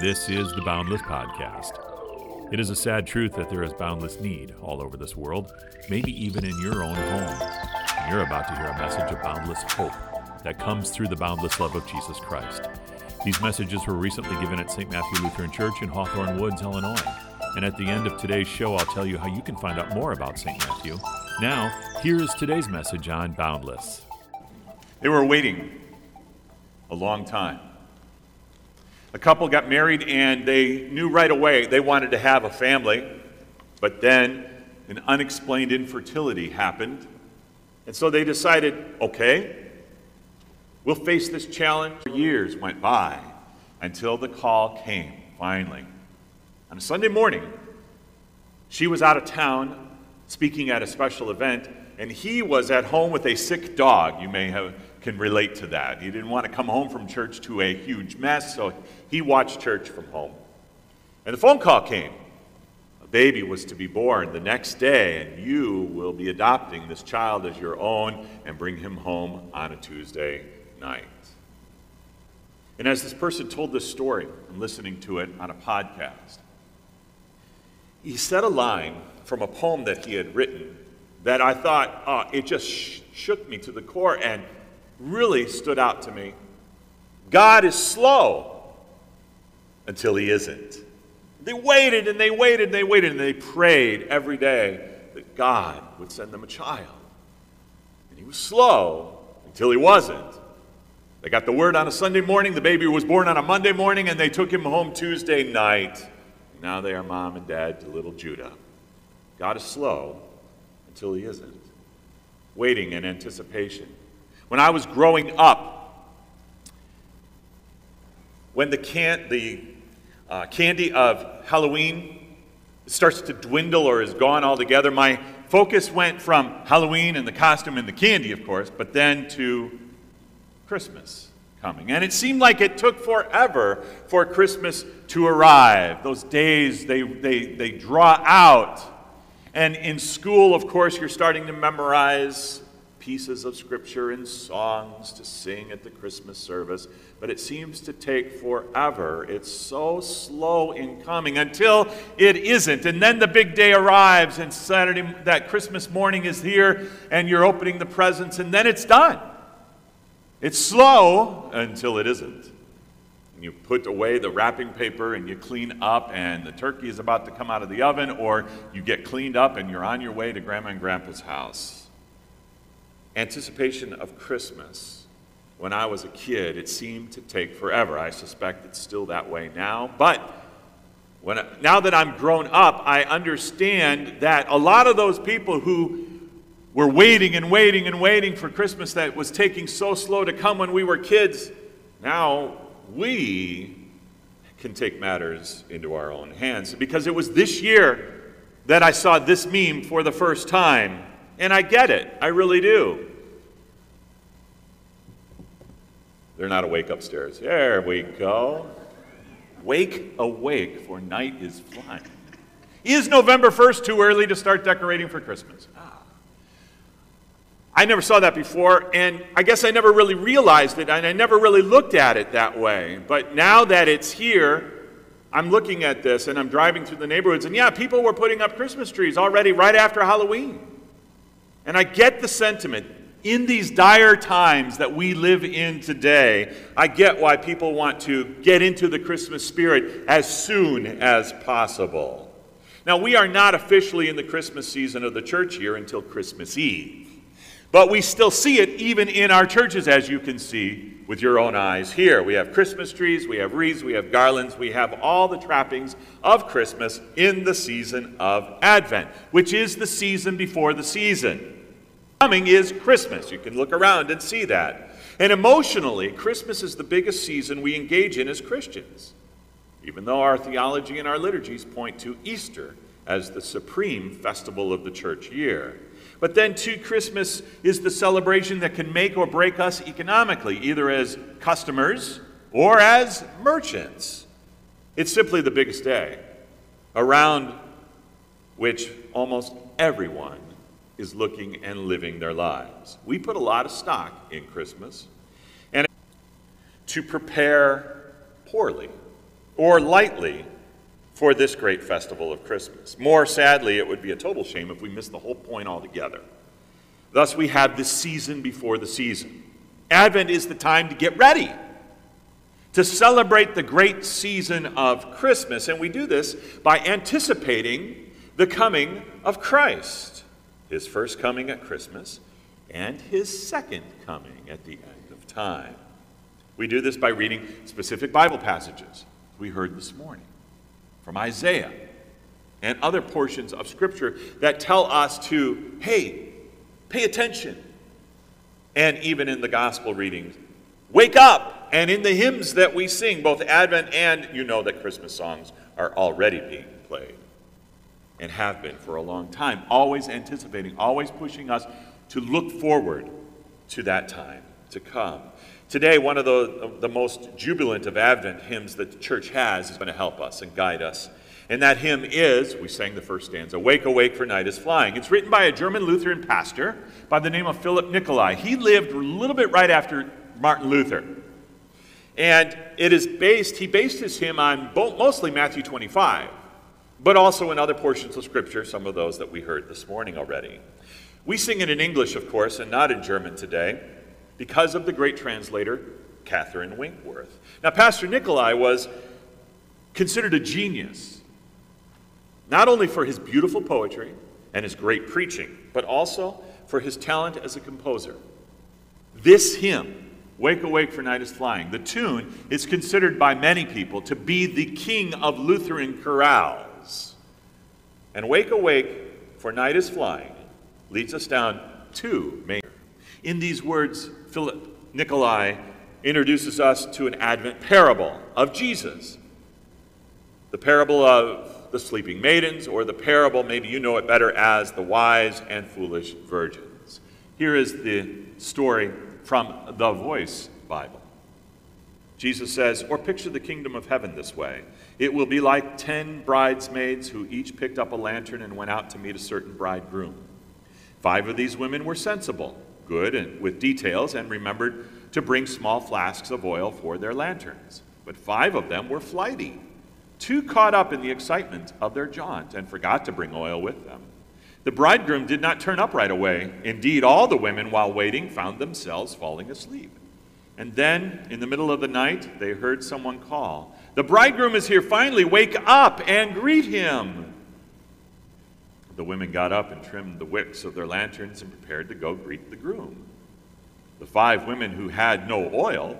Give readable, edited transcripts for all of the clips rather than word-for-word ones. This is the Boundless Podcast. It is a sad truth that there is boundless need all over this world, maybe even in your own home. And you're about to hear a message of boundless hope that comes through the boundless love of Jesus Christ. These messages were recently given at St. Matthew Lutheran Church in Hawthorne Woods, Illinois. And at the end of today's show, I'll tell you how you can find out more about St. Matthew. Now, here is today's message on Boundless. They were waiting a long time. A couple got married and they knew right away they wanted to have a family, but then an unexplained infertility happened. And so they decided, okay, we'll face this challenge. Years went by until the call came, finally. On a Sunday morning, she was out of town speaking at a special event, and he was at home with a sick dog. You may have can relate to that. He didn't want to come home from church to a huge mess, so he watched church from home. And the phone call came. A baby was to be born the next day, and you will be adopting this child as your own and bring him home on a Tuesday night. And as this person told this story, I'm listening to it on a podcast, he said a line from a poem that he had written that I thought, it just shook me to the core and really stood out to me. God is slow until he isn't. They waited and they waited and they waited, and they prayed every day that God would send them a child. And he was slow until he wasn't. They got the word on a Sunday morning, the baby was born on a Monday morning, and they took him home Tuesday night. And now they are mom and dad to little Judah. God is slow until he isn't. Waiting in anticipation. When I was growing up, when the candy of Halloween starts to dwindle or is gone altogether, my focus went from Halloween and the costume and the candy, of course, but then to Christmas coming. And it seemed like it took forever for Christmas to arrive. Those days, they draw out. And in school, of course, you're starting to memorize pieces of scripture and songs to sing at the Christmas service, but it seems to take forever. It's so slow in coming until it isn't. And then the big day arrives, and Saturday, that Christmas morning is here, and you're opening the presents, and then it's done. It's slow until it isn't. And you put away the wrapping paper and you clean up, and the turkey is about to come out of the oven, or you get cleaned up and you're on your way to Grandma and Grandpa's house. Anticipation of Christmas, when I was a kid, it seemed to take forever. I suspect it's still that way now. But now that I'm grown up, I understand that a lot of those people who were waiting and waiting and waiting for Christmas that was taking so slow to come when we were kids, now we can take matters into our own hands. Because it was this year that I saw this meme for the first time. And I get it. I really do. They're not awake upstairs. There we go. Wake, awake, for night is flying. Is November 1st too early to start decorating for Christmas? I never saw that before, and I guess I never really realized it, and I never really looked at it that way. But now that it's here, I'm looking at this, and I'm driving through the neighborhoods, and yeah, people were putting up Christmas trees already right after Halloween. And I get the sentiment in these dire times that we live in today. I get why people want to get into the Christmas spirit as soon as possible. Now, we are not officially in the Christmas season of the church here until Christmas Eve. But we still see it even in our churches, as you can see with your own eyes here. We have Christmas trees, we have wreaths, we have garlands, we have all the trappings of Christmas in the season of Advent, which is the season before the season. Coming is Christmas. You can look around and see that. And emotionally, Christmas is the biggest season we engage in as Christians, even though our theology and our liturgies point to Easter as the supreme festival of the church year. But then, too, Christmas is the celebration that can make or break us economically, either as customers or as merchants. It's simply the biggest day, around which almost everyone is looking and living their lives. We put a lot of stock in Christmas, and to prepare poorly or lightly for this great festival of Christmas. More sadly, it would be a total shame if we missed the whole point altogether. Thus, we have the season before the season. Advent is the time to get ready, to celebrate the great season of Christmas. And we do this by anticipating the coming of Christ, his first coming at Christmas and his second coming at the end of time. We do this by reading specific Bible passages we heard this morning from Isaiah and other portions of Scripture that tell us to, hey, pay attention. And even in the gospel readings, wake up. And in the hymns that we sing, both Advent and you know that Christmas songs are already being played and have been for a long time, always anticipating, always pushing us to look forward to that time to come. Today, one of the most jubilant of Advent hymns that the church has is going to help us and guide us. And that hymn is, we sang the first stanza, Wake, Awake, For Night Is Flying. It's written by a German Lutheran pastor by the name of Philip Nikolai. He lived a little bit right after Martin Luther. And it is based, he based his hymn on mostly Matthew 25, but also in other portions of Scripture, some of those that we heard this morning already. We sing it in English, of course, and not in German today, because of the great translator, Catherine Winkworth. Now, Pastor Nikolai was considered a genius, not only for his beautiful poetry and his great preaching, but also for his talent as a composer. This hymn, Wake, Awake, For Night Is Flying, the tune is considered by many people to be the king of Lutheran chorales. And Wake, Awake, For Night Is Flying leads us down to May. In these words, Philip Nikolai introduces us to an Advent parable of Jesus. The parable of the sleeping maidens, or the parable, maybe you know it better, as the wise and foolish virgins. Here is the story from the Voice Bible. Jesus says, or picture the kingdom of heaven this way. It will be like 10 bridesmaids who each picked up a lantern and went out to meet a certain bridegroom. 5 of these women were sensible, good and with details, and remembered to bring small flasks of oil for their lanterns. But 5 of them were flighty, too caught up in the excitement of their jaunt, and forgot to bring oil with them. The bridegroom did not turn up right away. Indeed, all the women, while waiting, found themselves falling asleep. And then, in the middle of the night, they heard someone call, "The bridegroom is here, finally, wake up and greet him." The women got up and trimmed the wicks of their lanterns and prepared to go greet the groom. The 5 women who had no oil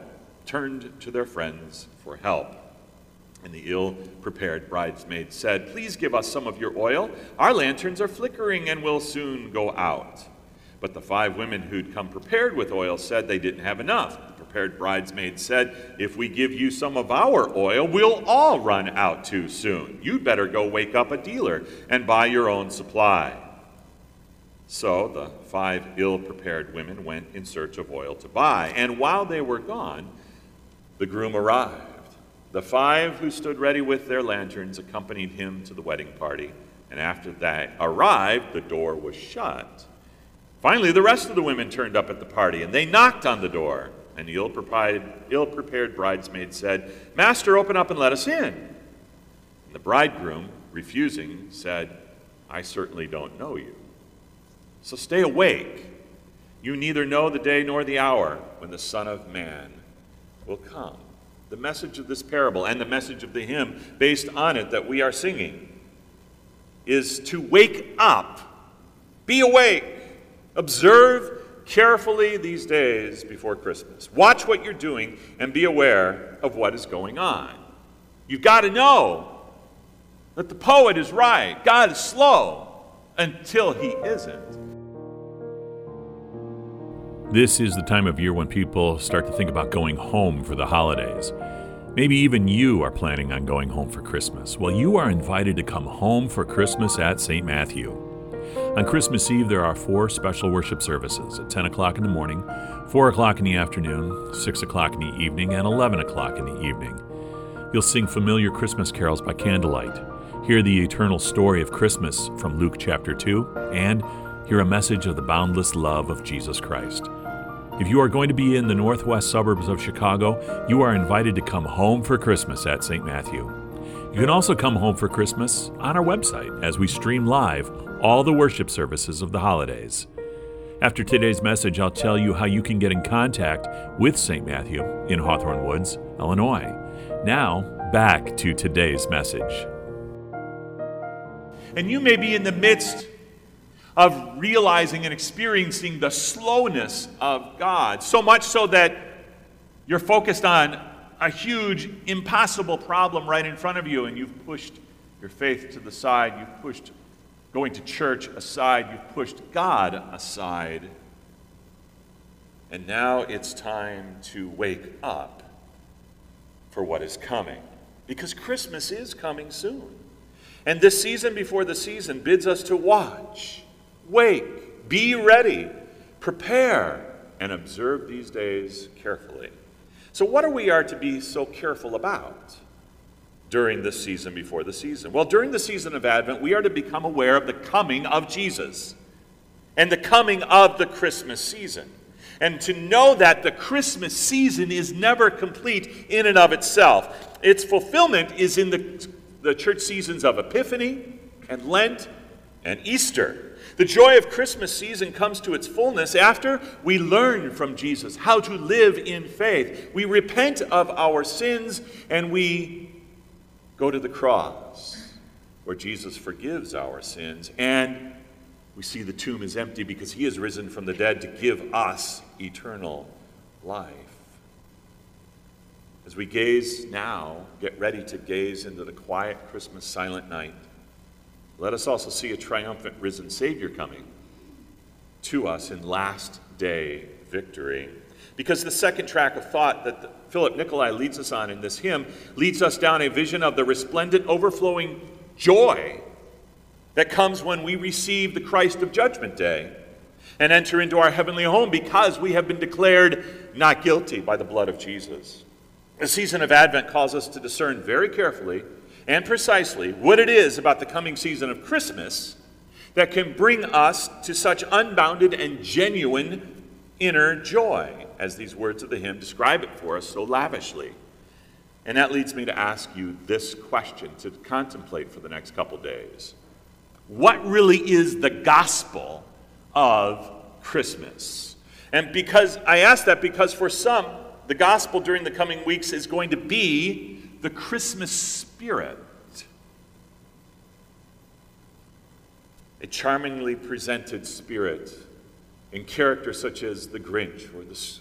turned to their friends for help. And the ill-prepared bridesmaid said, "Please give us some of your oil. Our lanterns are flickering and will soon go out." But the 5 women who'd come prepared with oil said they didn't have enough. The prepared bridesmaid said, "If we give you some of our oil, we'll all run out too soon. You'd better go wake up a dealer and buy your own supply." So the 5 ill-prepared women went in search of oil to buy. And while they were gone, the groom arrived. The 5 who stood ready with their lanterns accompanied him to the wedding party, and after that arrived, the door was shut. Finally, the rest of the women turned up at the party, and they knocked on the door. And the ill-prepared bridesmaid said, "Master, open up and let us in." And the bridegroom, refusing, said, "I certainly don't know you. So stay awake. You neither know the day nor the hour when the Son of Man will come." The message of this parable and the message of the hymn based on it that we are singing is to wake up, be awake, observe carefully these days before Christmas. Watch what you're doing and be aware of what is going on. You've got to know that the poet is right. God is slow until he isn't. This is the time of year when people start to think about going home for the holidays. Maybe even you are planning on going home for Christmas. Well, you are invited to come home for Christmas at St. Matthew. On Christmas Eve, there are 4 special worship services at 10 o'clock in the morning, 4 o'clock in the afternoon, 6 o'clock in the evening, and 11 o'clock in the evening. You'll sing familiar Christmas carols by candlelight, hear the eternal story of Christmas from Luke chapter 2, and hear a message of the boundless love of Jesus Christ. If you are going to be in the northwest suburbs of Chicago, you are invited to come home for Christmas at St. Matthew. You can also come home for Christmas on our website as we stream live all the worship services of the holidays. After today's message, I'll tell you how you can get in contact with St. Matthew in Hawthorne Woods, Illinois. Now, back to today's message. And you may be in the midst of realizing and experiencing the slowness of God, so much so that you're focused on a huge, impossible problem right in front of you, and you've pushed your faith to the side, you've pushed going to church aside, you've pushed God aside. And now it's time to wake up for what is coming, because Christmas is coming soon. And this season before the season bids us to watch, wake, be ready, prepare, and observe these days carefully. So what are we to be so careful about during this season before the season? Well, during the season of Advent, we are to become aware of the coming of Jesus and the coming of the Christmas season, and to know that the Christmas season is never complete in and of itself. Its fulfillment is in the church seasons of Epiphany and Lent and Easter. The joy of Christmas season comes to its fullness after we learn from Jesus how to live in faith. We repent of our sins and we go to the cross where Jesus forgives our sins. And we see the tomb is empty because he has risen from the dead to give us eternal life. As we gaze now, get ready to gaze into the quiet Christmas silent night, let us also see a triumphant risen Savior coming to us in last day victory. Because the second track of thought that Philip Nikolai leads us on in this hymn leads us down a vision of the resplendent, overflowing joy that comes when we receive the Christ of Judgment Day and enter into our heavenly home because we have been declared not guilty by the blood of Jesus. The season of Advent calls us to discern very carefully and precisely what it is about the coming season of Christmas that can bring us to such unbounded and genuine inner joy, as these words of the hymn describe it for us so lavishly. And that leads me to ask you this question to contemplate for the next couple days. What really is the gospel of Christmas? And because I ask that, because for some, the gospel during the coming weeks is going to be the Christmas spirit. A charmingly presented spirit in characters such as the Grinch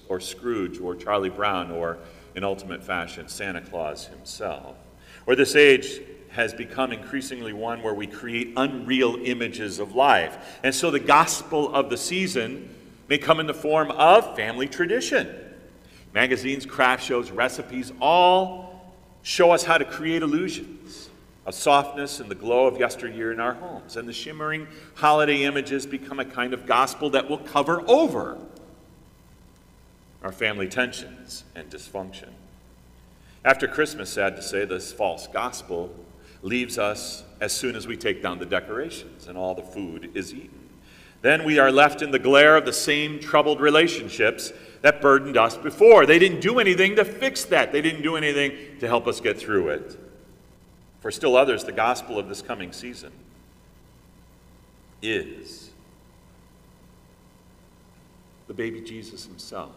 or Scrooge or Charlie Brown or, in ultimate fashion, Santa Claus himself. Or this age has become increasingly one where we create unreal images of life. And so the gospel of the season may come in the form of family tradition. Magazines, craft shows, recipes, all show us how to create illusions of softness and the glow of yesteryear in our homes. And the shimmering holiday images become a kind of gospel that will cover over our family tensions and dysfunction. After Christmas, sad to say, this false gospel leaves us as soon as we take down the decorations and all the food is eaten. Then we are left in the glare of the same troubled relationships that burdened us before. They didn't do anything to fix that. They didn't do anything to help us get through it. For still others, the gospel of this coming season is the baby Jesus himself.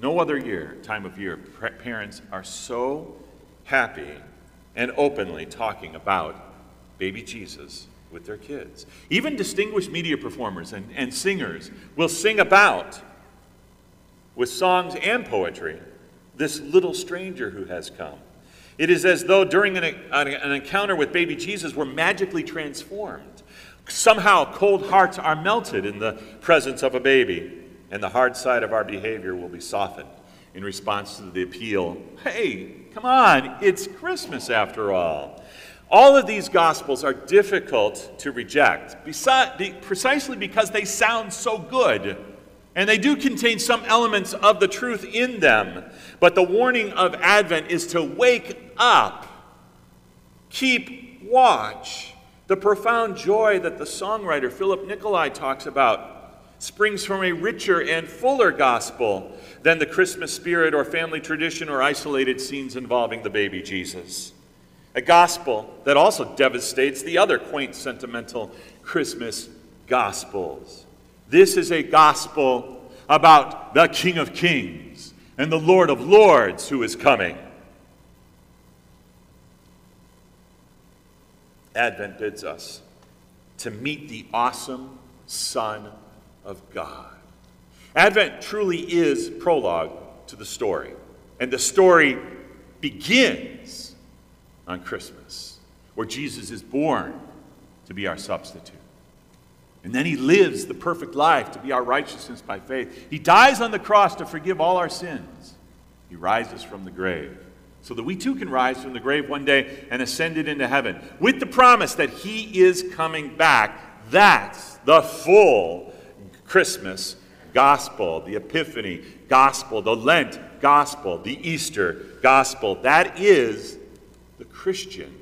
No other time of year, parents are so happy and openly talking about baby Jesus with their kids. Even distinguished media performers and singers will sing about, with songs and poetry, this little stranger who has come. It is as though during an encounter with baby Jesus we're magically transformed. Somehow cold hearts are melted in the presence of a baby, and the hard side of our behavior will be softened in response to the appeal, hey, come on, it's Christmas after all. All of these gospels are difficult to reject, precisely because they sound so good. And they do contain some elements of the truth in them. But the warning of Advent is to wake up, keep watch. The profound joy that the songwriter Philip Nikolai talks about springs from a richer and fuller gospel than the Christmas spirit or family tradition or isolated scenes involving the baby Jesus. A gospel that also devastates the other quaint, sentimental Christmas gospels. This is a gospel about the King of Kings and the Lord of Lords who is coming. Advent bids us to meet the awesome Son of God. Advent truly is prologue to the story. And the story begins on Christmas, where Jesus is born to be our substitute. And then he lives the perfect life to be our righteousness by faith. He dies on the cross to forgive all our sins. He rises from the grave, so that we too can rise from the grave one day and ascend it into heaven, with the promise that he is coming back. That's the full Christmas gospel, the Epiphany gospel, the Lent gospel, the Easter gospel. That is the Christian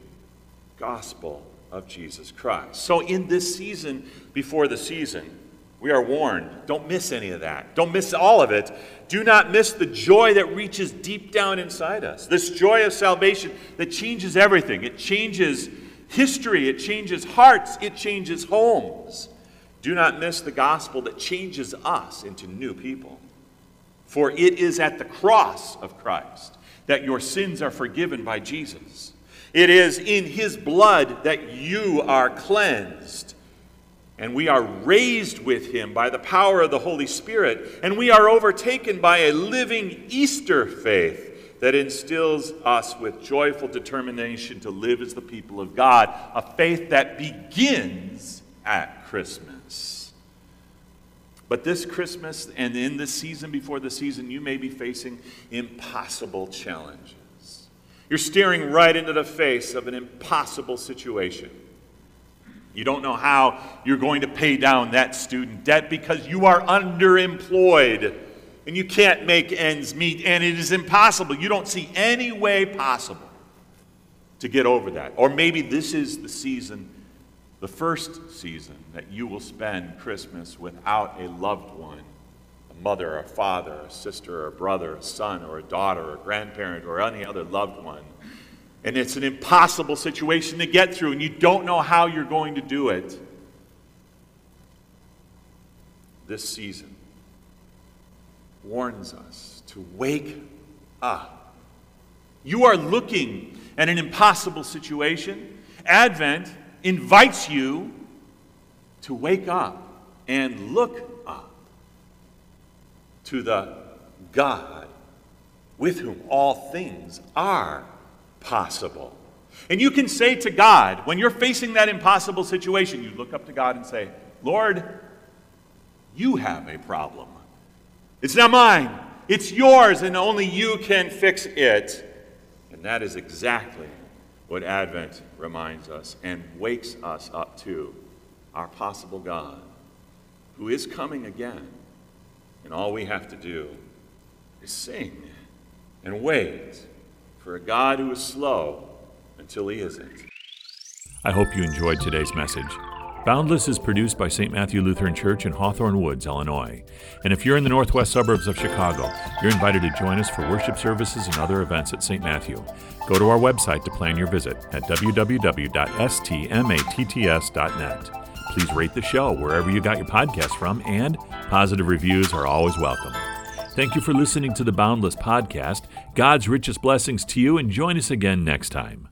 gospel of Jesus Christ. So in this season, before the season, we are warned, don't miss any of that. Don't miss all of it. Do not miss the joy that reaches deep down inside us. This joy of salvation that changes everything. It changes history. It changes hearts. It changes homes. Do not miss the gospel that changes us into new people. For it is at the cross of Christ that your sins are forgiven by Jesus. It is in his blood that you are cleansed. And we are raised with him by the power of the Holy Spirit. And we are overtaken by a living Easter faith that instills us with joyful determination to live as the people of God. A faith that begins at Christmas. But this Christmas and in this season before the season, you may be facing impossible challenges. You're staring right into the face of an impossible situation. You don't know how you're going to pay down that student debt because you are underemployed and you can't make ends meet, and it is impossible. You don't see any way possible to get over that. Or maybe this is the season, the first season, that you will spend Christmas without a loved one, a mother or a father, a sister or a brother, a son or a daughter or a grandparent or any other loved one. And it's an impossible situation to get through, and you don't know how you're going to do it. This season warns us to wake up. You are looking at an impossible situation. Advent invites you to wake up and look up to the God with whom all things are possible. And you can say to God, when you're facing that impossible situation, you look up to God and say, Lord, you have a problem. It's not mine. It's yours, and only you can fix it. And that is exactly what Advent reminds us and wakes us up to, our possible God, who is coming again. And all we have to do is sing and wait for a God who is slow until he isn't. I hope you enjoyed today's message. Boundless is produced by St. Matthew Lutheran Church in Hawthorne Woods, Illinois. And if you're in the northwest suburbs of Chicago, you're invited to join us for worship services and other events at St. Matthew. Go to our website to plan your visit at www.stmatts.net. Please rate the show wherever you got your podcast from, and positive reviews are always welcome. Thank you for listening to the Boundless Podcast. God's richest blessings to you, and join us again next time.